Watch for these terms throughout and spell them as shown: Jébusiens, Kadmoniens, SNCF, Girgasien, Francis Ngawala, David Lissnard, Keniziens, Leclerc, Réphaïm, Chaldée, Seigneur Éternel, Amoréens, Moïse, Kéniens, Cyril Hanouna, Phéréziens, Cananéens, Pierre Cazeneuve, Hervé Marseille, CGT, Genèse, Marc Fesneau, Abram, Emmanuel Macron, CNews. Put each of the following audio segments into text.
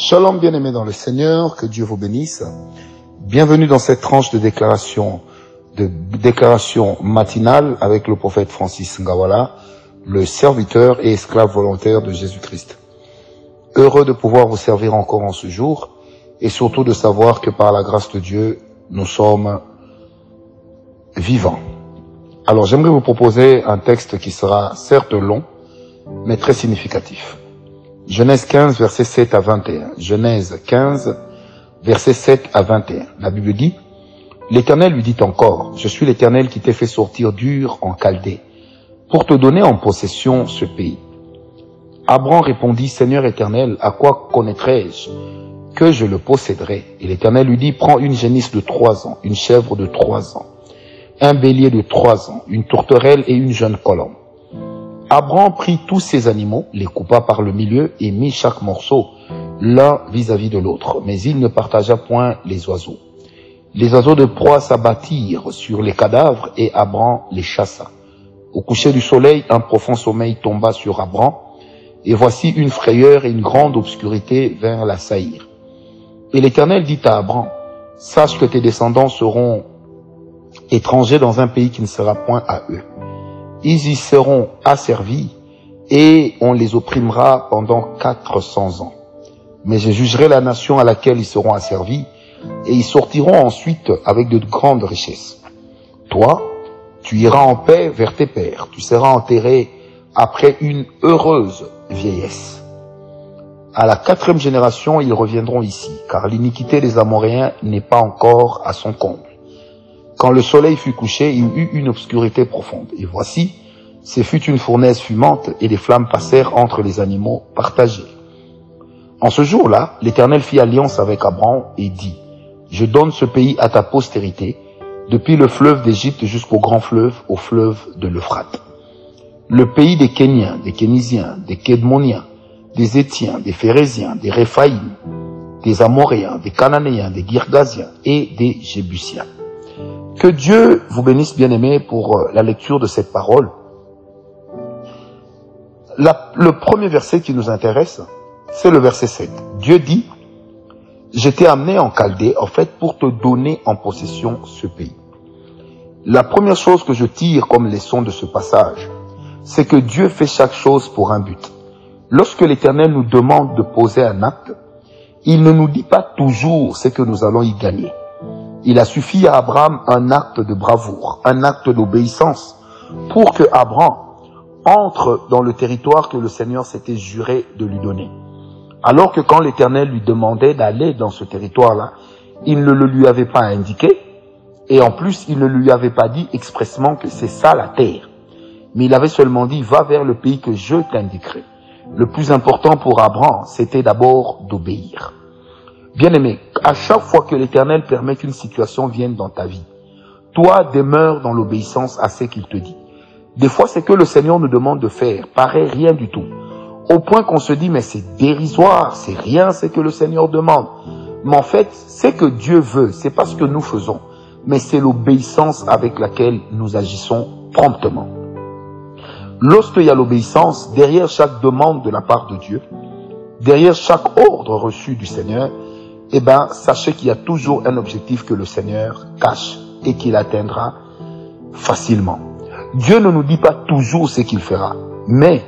Shalom bien-aimés dans le Seigneur, que Dieu vous bénisse. Bienvenue dans cette tranche de déclaration matinale avec le prophète Francis Ngawala, le serviteur et esclave volontaire de Jésus-Christ. Heureux de pouvoir vous servir encore en ce jour et surtout de savoir que par la grâce de Dieu, nous sommes vivants. Alors j'aimerais vous proposer un texte qui sera certes long, mais très significatif. Genèse 15, versets 7 à 21. Genèse 15, versets 7 à 21. La Bible dit, « L'Éternel lui dit encore, « Je suis l'Éternel qui t'ai fait sortir d'Ur en Chaldée, pour te donner en possession ce pays. » Abram répondit, « Seigneur Éternel, à quoi connaîtrai-je que je le posséderai ?» Et l'Éternel lui dit, « Prends une génisse de 3 ans, une chèvre de 3 ans, un bélier de 3 ans, une tourterelle et une jeune colombe. » Abram prit tous ces animaux, les coupa par le milieu et mit chaque morceau l'un vis-à-vis de l'autre, mais il ne partagea point les oiseaux. Les oiseaux de proie s'abattirent sur les cadavres et Abram les chassa. Au coucher du soleil, un profond sommeil tomba sur Abram, et voici une frayeur et une grande obscurité vinrent l'assaillir. Et l'Éternel dit à Abram, « Sache que tes descendants seront étrangers dans un pays qui ne sera point à eux. » Ils y seront asservis et on les opprimera pendant 400 ans. Mais je jugerai la nation à laquelle ils seront asservis et ils sortiront ensuite avec de grandes richesses. Toi, tu iras en paix vers tes pères. Tu seras enterré après une heureuse vieillesse. À la 4e génération, ils reviendront ici, car l'iniquité des Amoréens n'est pas encore à son comble. Quand le soleil fut couché, il y eut une obscurité profonde. Et voici, ce fut une fournaise fumante, et les flammes passèrent entre les animaux partagés. En ce jour-là, l'Éternel fit alliance avec Abram et dit, « Je donne ce pays à ta postérité, depuis le fleuve d'Égypte jusqu'au grand fleuve, au fleuve de l'Euphrate. Le pays des Kéniens, des Kénisiens, des Kédmoniens, des Étiens, des Phéréziens, des Réphaïm, des Amoréens, des Cananéens, des Girgasiens et des Jébusiens. » Que Dieu vous bénisse, bien-aimés, pour la lecture de cette parole. Le premier verset qui nous intéresse, c'est le verset 7. Dieu dit, « Je t'ai amené en Chaldée, en fait, pour te donner en possession ce pays. » La première chose que je tire comme leçon de ce passage, c'est que Dieu fait chaque chose pour un but. Lorsque l'Éternel nous demande de poser un acte, il ne nous dit pas toujours ce que nous allons y gagner. Il a suffi à Abram un acte de bravoure, un acte d'obéissance, pour que Abram entre dans le territoire que le Seigneur s'était juré de lui donner. Alors que quand l'Éternel lui demandait d'aller dans ce territoire-là, il ne le lui avait pas indiqué, et en plus, il ne lui avait pas dit expressément que c'est ça la terre. Mais il avait seulement dit, va vers le pays que je t'indiquerai. Le plus important pour Abram, c'était d'abord d'obéir. Bien-aimé, à chaque fois que l'Éternel permet qu'une situation vienne dans ta vie, toi demeure dans l'obéissance à ce qu'il te dit. Des fois, c'est que le Seigneur nous demande de faire, paraît rien du tout. Au point qu'on se dit, mais c'est dérisoire, c'est rien ce que le Seigneur demande. Mais en fait, c'est que Dieu veut, c'est pas ce que nous faisons, mais c'est l'obéissance avec laquelle nous agissons promptement. Lorsqu'il y a l'obéissance, derrière chaque demande de la part de Dieu, derrière chaque ordre reçu du Seigneur, eh bien, sachez qu'il y a toujours un objectif que le Seigneur cache et qu'il atteindra facilement. Dieu ne nous dit pas toujours ce qu'il fera, mais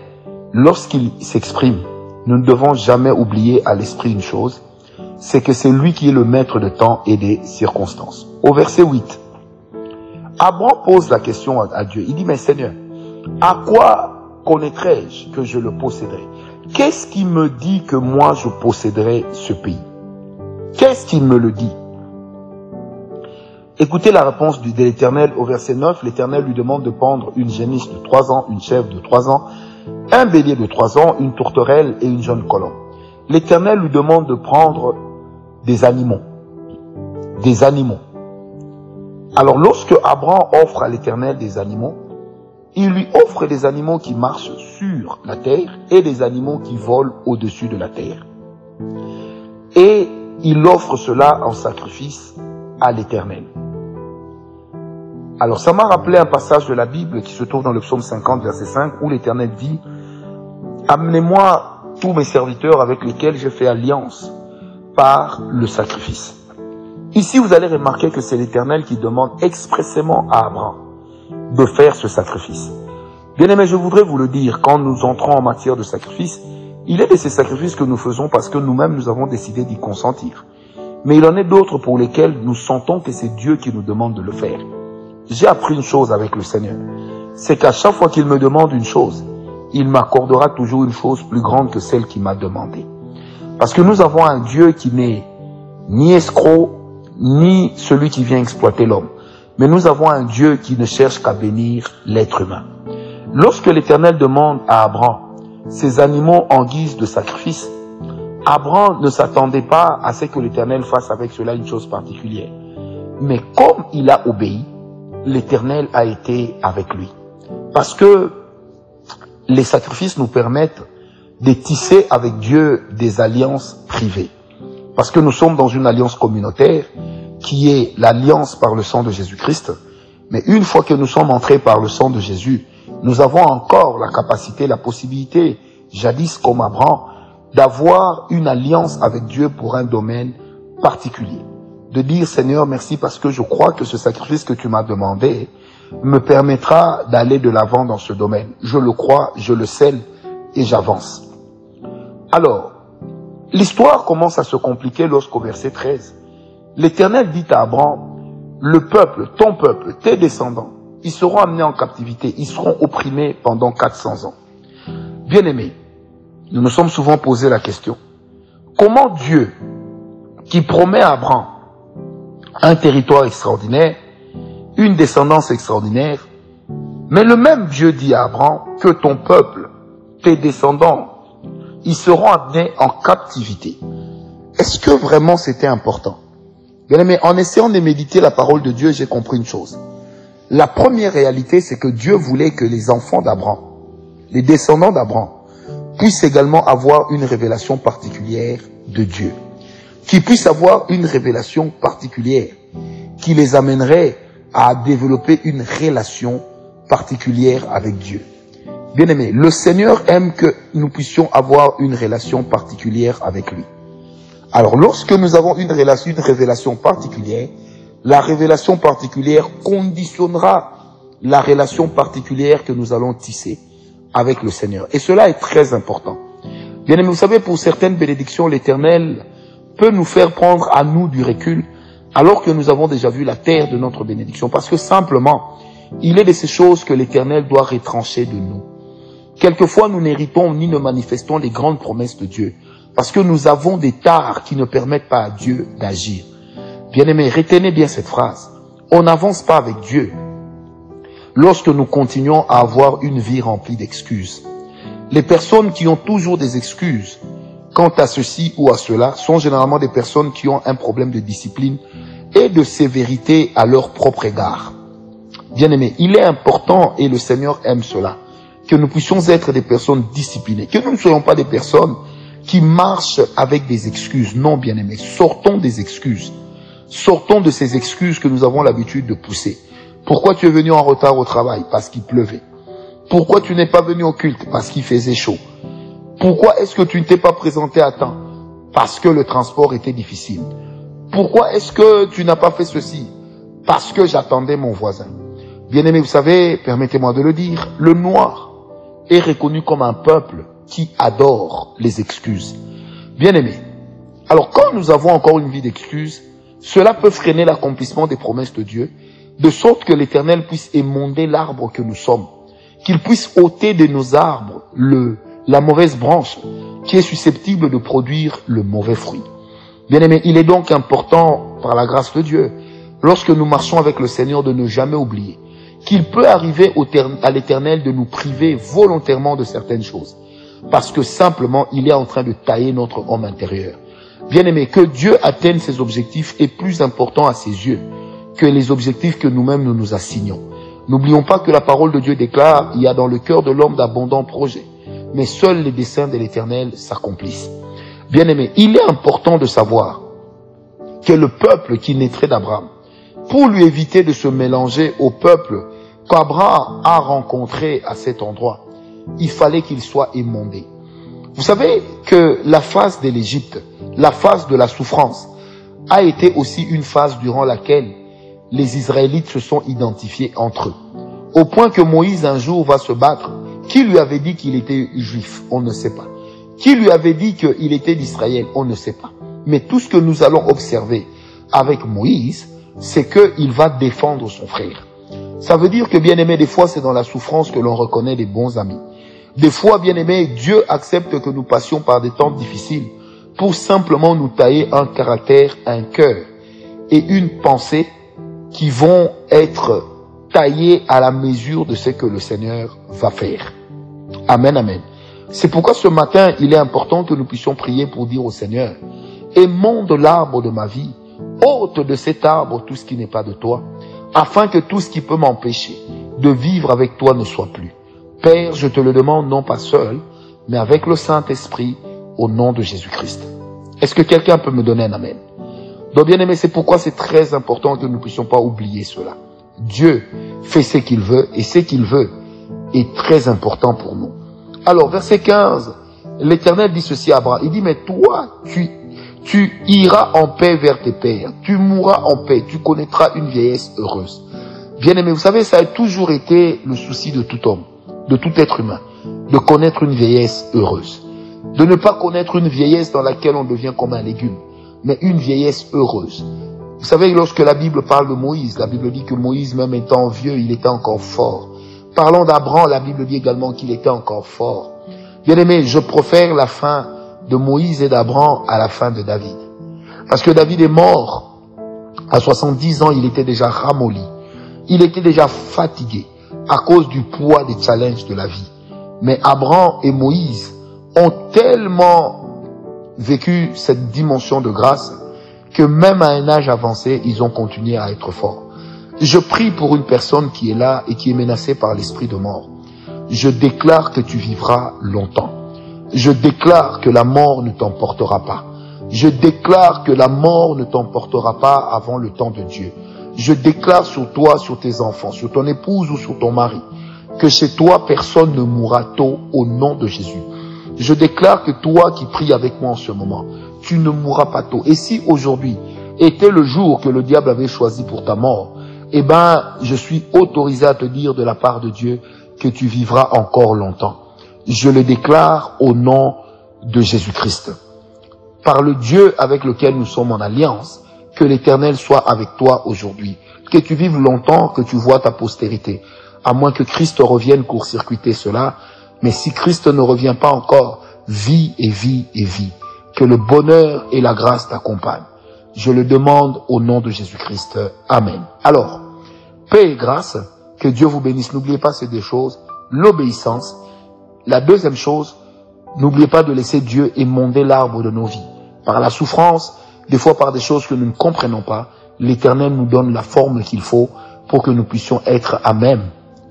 lorsqu'il s'exprime, nous ne devons jamais oublier à l'esprit une chose, c'est que c'est lui qui est le maître de temps et des circonstances. Au verset 8, Abram pose la question à Dieu. Il dit, mais Seigneur, à quoi connaîtrai-je que je le posséderai? Qu'est-ce qui me dit que moi je posséderai ce pays? Qu'est-ce qu'il me le dit? Écoutez la réponse de l'Éternel au verset 9. L'Éternel lui demande de prendre une génisse de 3 ans, une chèvre de 3 ans, un bélier de 3 ans, une tourterelle et une jeune colombe. L'Éternel lui demande de prendre des animaux. Des animaux. Alors lorsque Abram offre à l'Éternel des animaux, il lui offre des animaux qui marchent sur la terre et des animaux qui volent au-dessus de la terre. Et il offre cela en sacrifice à l'Éternel. Alors ça m'a rappelé un passage de la Bible qui se trouve dans le psaume 50, verset 5, où l'Éternel dit « Amenez-moi tous mes serviteurs avec lesquels j'ai fait alliance, par le sacrifice. Ici, vous allez remarquer que c'est l'Éternel qui demande expressément à Abram de faire ce sacrifice. Bien-aimés, je voudrais vous le dire, quand nous entrons en matière de sacrifice, il est de ces sacrifices que nous faisons parce que nous-mêmes, nous avons décidé d'y consentir. Mais il en est d'autres pour lesquels nous sentons que c'est Dieu qui nous demande de le faire. J'ai appris une chose avec le Seigneur, c'est qu'à chaque fois qu'il me demande une chose, il m'accordera toujours une chose plus grande que celle qu'il m'a demandée. Parce que nous avons un Dieu qui n'est ni escroc, ni celui qui vient exploiter l'homme. Mais nous avons un Dieu qui ne cherche qu'à bénir l'être humain. Lorsque l'Éternel demande à Abram ses animaux en guise de sacrifice, Abram ne s'attendait pas à ce que l'Éternel fasse avec cela une chose particulière. Mais comme il a obéi, l'Éternel a été avec lui. Parce que les sacrifices nous permettent de tisser avec Dieu des alliances privées. Parce que nous sommes dans une alliance communautaire qui est l'alliance par le sang de Jésus-Christ. Mais une fois que nous sommes entrés par le sang de Jésus, nous avons encore la capacité, la possibilité, jadis comme Abram, d'avoir une alliance avec Dieu pour un domaine particulier. De dire, Seigneur, merci parce que je crois que ce sacrifice que tu m'as demandé me permettra d'aller de l'avant dans ce domaine. Je le crois, je le scelle et j'avance. Alors, l'histoire commence à se compliquer lorsqu'au verset 13, l'Éternel dit à Abram, le peuple, ton peuple, tes descendants, ils seront amenés en captivité, ils seront opprimés pendant 400 ans. Bien-aimés, nous nous sommes souvent posé la question, comment Dieu, qui promet à Abram un territoire extraordinaire, une descendance extraordinaire, mais le même Dieu dit à Abram que ton peuple, tes descendants, ils seront amenés en captivité. Est-ce que vraiment c'était important? Bien-aimés, en essayant de méditer la parole de Dieu, j'ai compris une chose. La première réalité, c'est que Dieu voulait que les enfants d'Abram, les descendants d'Abram, puissent également avoir une révélation particulière de Dieu. Qu'ils puissent avoir une révélation particulière qui les amènerait à développer une relation particulière avec Dieu. Bien-aimés, le Seigneur aime que nous puissions avoir une relation particulière avec lui. Alors, lorsque nous avons une révélation particulière, la révélation particulière conditionnera la relation particulière que nous allons tisser avec le Seigneur. Et cela est très important. Bien-aimés, vous savez, pour certaines bénédictions, l'Éternel peut nous faire prendre à nous du recul, alors que nous avons déjà vu la terre de notre bénédiction. Parce que simplement, il est de ces choses que l'Éternel doit retrancher de nous. Quelquefois, nous n'héritons ni ne manifestons les grandes promesses de Dieu, parce que nous avons des tares qui ne permettent pas à Dieu d'agir. Bien-aimés, retenez bien cette phrase. On n'avance pas avec Dieu lorsque nous continuons à avoir une vie remplie d'excuses. Les personnes qui ont toujours des excuses quant à ceci ou à cela sont généralement des personnes qui ont un problème de discipline et de sévérité à leur propre égard. Bien-aimés, il est important, et le Seigneur aime cela, que nous puissions être des personnes disciplinées, que nous ne soyons pas des personnes qui marchent avec des excuses. Non, bien-aimés, sortons des excuses. Sortons de ces excuses que nous avons l'habitude de pousser. Pourquoi tu es venu en retard au travail? Parce qu'il pleuvait. Pourquoi tu n'es pas venu au culte? Parce qu'il faisait chaud. Pourquoi est-ce que tu ne t'es pas présenté à temps? Parce que le transport était difficile. Pourquoi est-ce que tu n'as pas fait ceci? Parce que j'attendais mon voisin. Bien-aimés, vous savez, permettez-moi de le dire, le noir est reconnu comme un peuple qui adore les excuses. Bien-aimés, alors quand nous avons encore une vie d'excuses, cela peut freiner l'accomplissement des promesses de Dieu, de sorte que l'Éternel puisse émonder l'arbre que nous sommes, qu'il puisse ôter de nos arbres la mauvaise branche qui est susceptible de produire le mauvais fruit. Bien-aimés, il est donc important, par la grâce de Dieu, lorsque nous marchons avec le Seigneur, de ne jamais oublier qu'il peut arriver à l'Éternel de nous priver volontairement de certaines choses, parce que simplement, il est en train de tailler notre homme intérieur. Bien-aimés, que Dieu atteigne ses objectifs est plus important à ses yeux que les objectifs que nous-mêmes nous nous assignons. N'oublions pas que la parole de Dieu déclare « Il y a dans le cœur de l'homme d'abondants projets, mais seuls les desseins de l'Éternel s'accomplissent. » Bien-aimés, il est important de savoir que le peuple qui naîtrait d'Abraham, pour lui éviter de se mélanger au peuple qu'Abraham a rencontré à cet endroit, il fallait qu'il soit émondé. Vous savez que la face de l'Égypte, la phase de la souffrance a été aussi une phase durant laquelle les Israélites se sont identifiés entre eux. Au point que Moïse un jour va se battre. Qui lui avait dit qu'il était juif? On ne sait pas. Qui lui avait dit qu'il était d'Israël? On ne sait pas. Mais tout ce que nous allons observer avec Moïse, c'est qu'il va défendre son frère. Ça veut dire que, bien aimé, des fois c'est dans la souffrance que l'on reconnaît les bons amis. Des fois, bien aimé, Dieu accepte que nous passions par des temps difficiles pour simplement nous tailler un caractère, un cœur et une pensée qui vont être taillés à la mesure de ce que le Seigneur va faire. Amen, amen. C'est pourquoi ce matin, il est important que nous puissions prier pour dire au Seigneur, « Émonde l'arbre de ma vie, ôte de cet arbre tout ce qui n'est pas de toi, afin que tout ce qui peut m'empêcher de vivre avec toi ne soit plus. Père, je te le demande non pas seul, mais avec le Saint-Esprit, au nom de Jésus-Christ. » Est-ce que quelqu'un peut me donner un amen? Donc, bien aimé, c'est pourquoi c'est très important que nous ne puissions pas oublier cela. Dieu fait ce qu'il veut, et ce qu'il veut est très important pour nous. Alors, verset 15, l'Éternel dit ceci à Abraham, il dit, mais toi, tu iras en paix vers tes pères, tu mourras en paix, tu connaîtras une vieillesse heureuse. Bien aimé, vous savez, ça a toujours été le souci de tout homme, de tout être humain, de connaître une vieillesse heureuse, de ne pas connaître une vieillesse dans laquelle on devient comme un légume, mais une vieillesse heureuse. Vous savez, lorsque la Bible parle de Moïse, la Bible dit que Moïse, même étant vieux, il était encore fort. Parlant d'Abram, la Bible dit également qu'il était encore fort. Bien aimé, je préfère la fin de Moïse et d'Abram à la fin de David. Parce que David est mort. À 70 ans, il était déjà ramolli. Il était déjà fatigué à cause du poids des challenges de la vie. Mais Abram et Moïse ont tellement vécu cette dimension de grâce que même à un âge avancé, ils ont continué à être forts. Je prie pour une personne qui est là et qui est menacée par l'esprit de mort. Je déclare que tu vivras longtemps. Je déclare que la mort ne t'emportera pas. Je déclare que la mort ne t'emportera pas avant le temps de Dieu. Je déclare sur toi, sur tes enfants, sur ton épouse ou sur ton mari, que chez toi, personne ne mourra tôt au nom de Jésus. Je déclare que toi qui pries avec moi en ce moment, tu ne mourras pas tôt. Et si aujourd'hui était le jour que le diable avait choisi pour ta mort, eh ben, je suis autorisé à te dire de la part de Dieu que tu vivras encore longtemps. Je le déclare au nom de Jésus-Christ. Par le Dieu avec lequel nous sommes en alliance, que l'Éternel soit avec toi aujourd'hui. Que tu vives longtemps, que tu vois ta postérité. À moins que Christ revienne court-circuiter cela, mais si Christ ne revient pas encore, vis et vis et vis. Que le bonheur et la grâce t'accompagnent. Je le demande au nom de Jésus-Christ. Amen. Alors, paix et grâce, que Dieu vous bénisse. N'oubliez pas ces deux choses, l'obéissance. La deuxième chose, n'oubliez pas de laisser Dieu émonder l'arbre de nos vies. Par la souffrance, des fois par des choses que nous ne comprenons pas, l'Éternel nous donne la forme qu'il faut pour que nous puissions être à même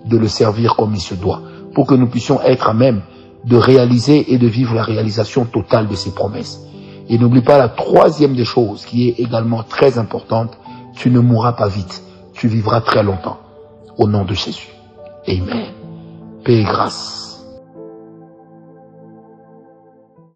de le servir comme il se doit. Pour que nous puissions être à même de réaliser et de vivre la réalisation totale de ses promesses. Et n'oublie pas la troisième des choses qui est également très importante, tu ne mourras pas vite, tu vivras très longtemps. Au nom de Jésus. Amen. Paix et grâce.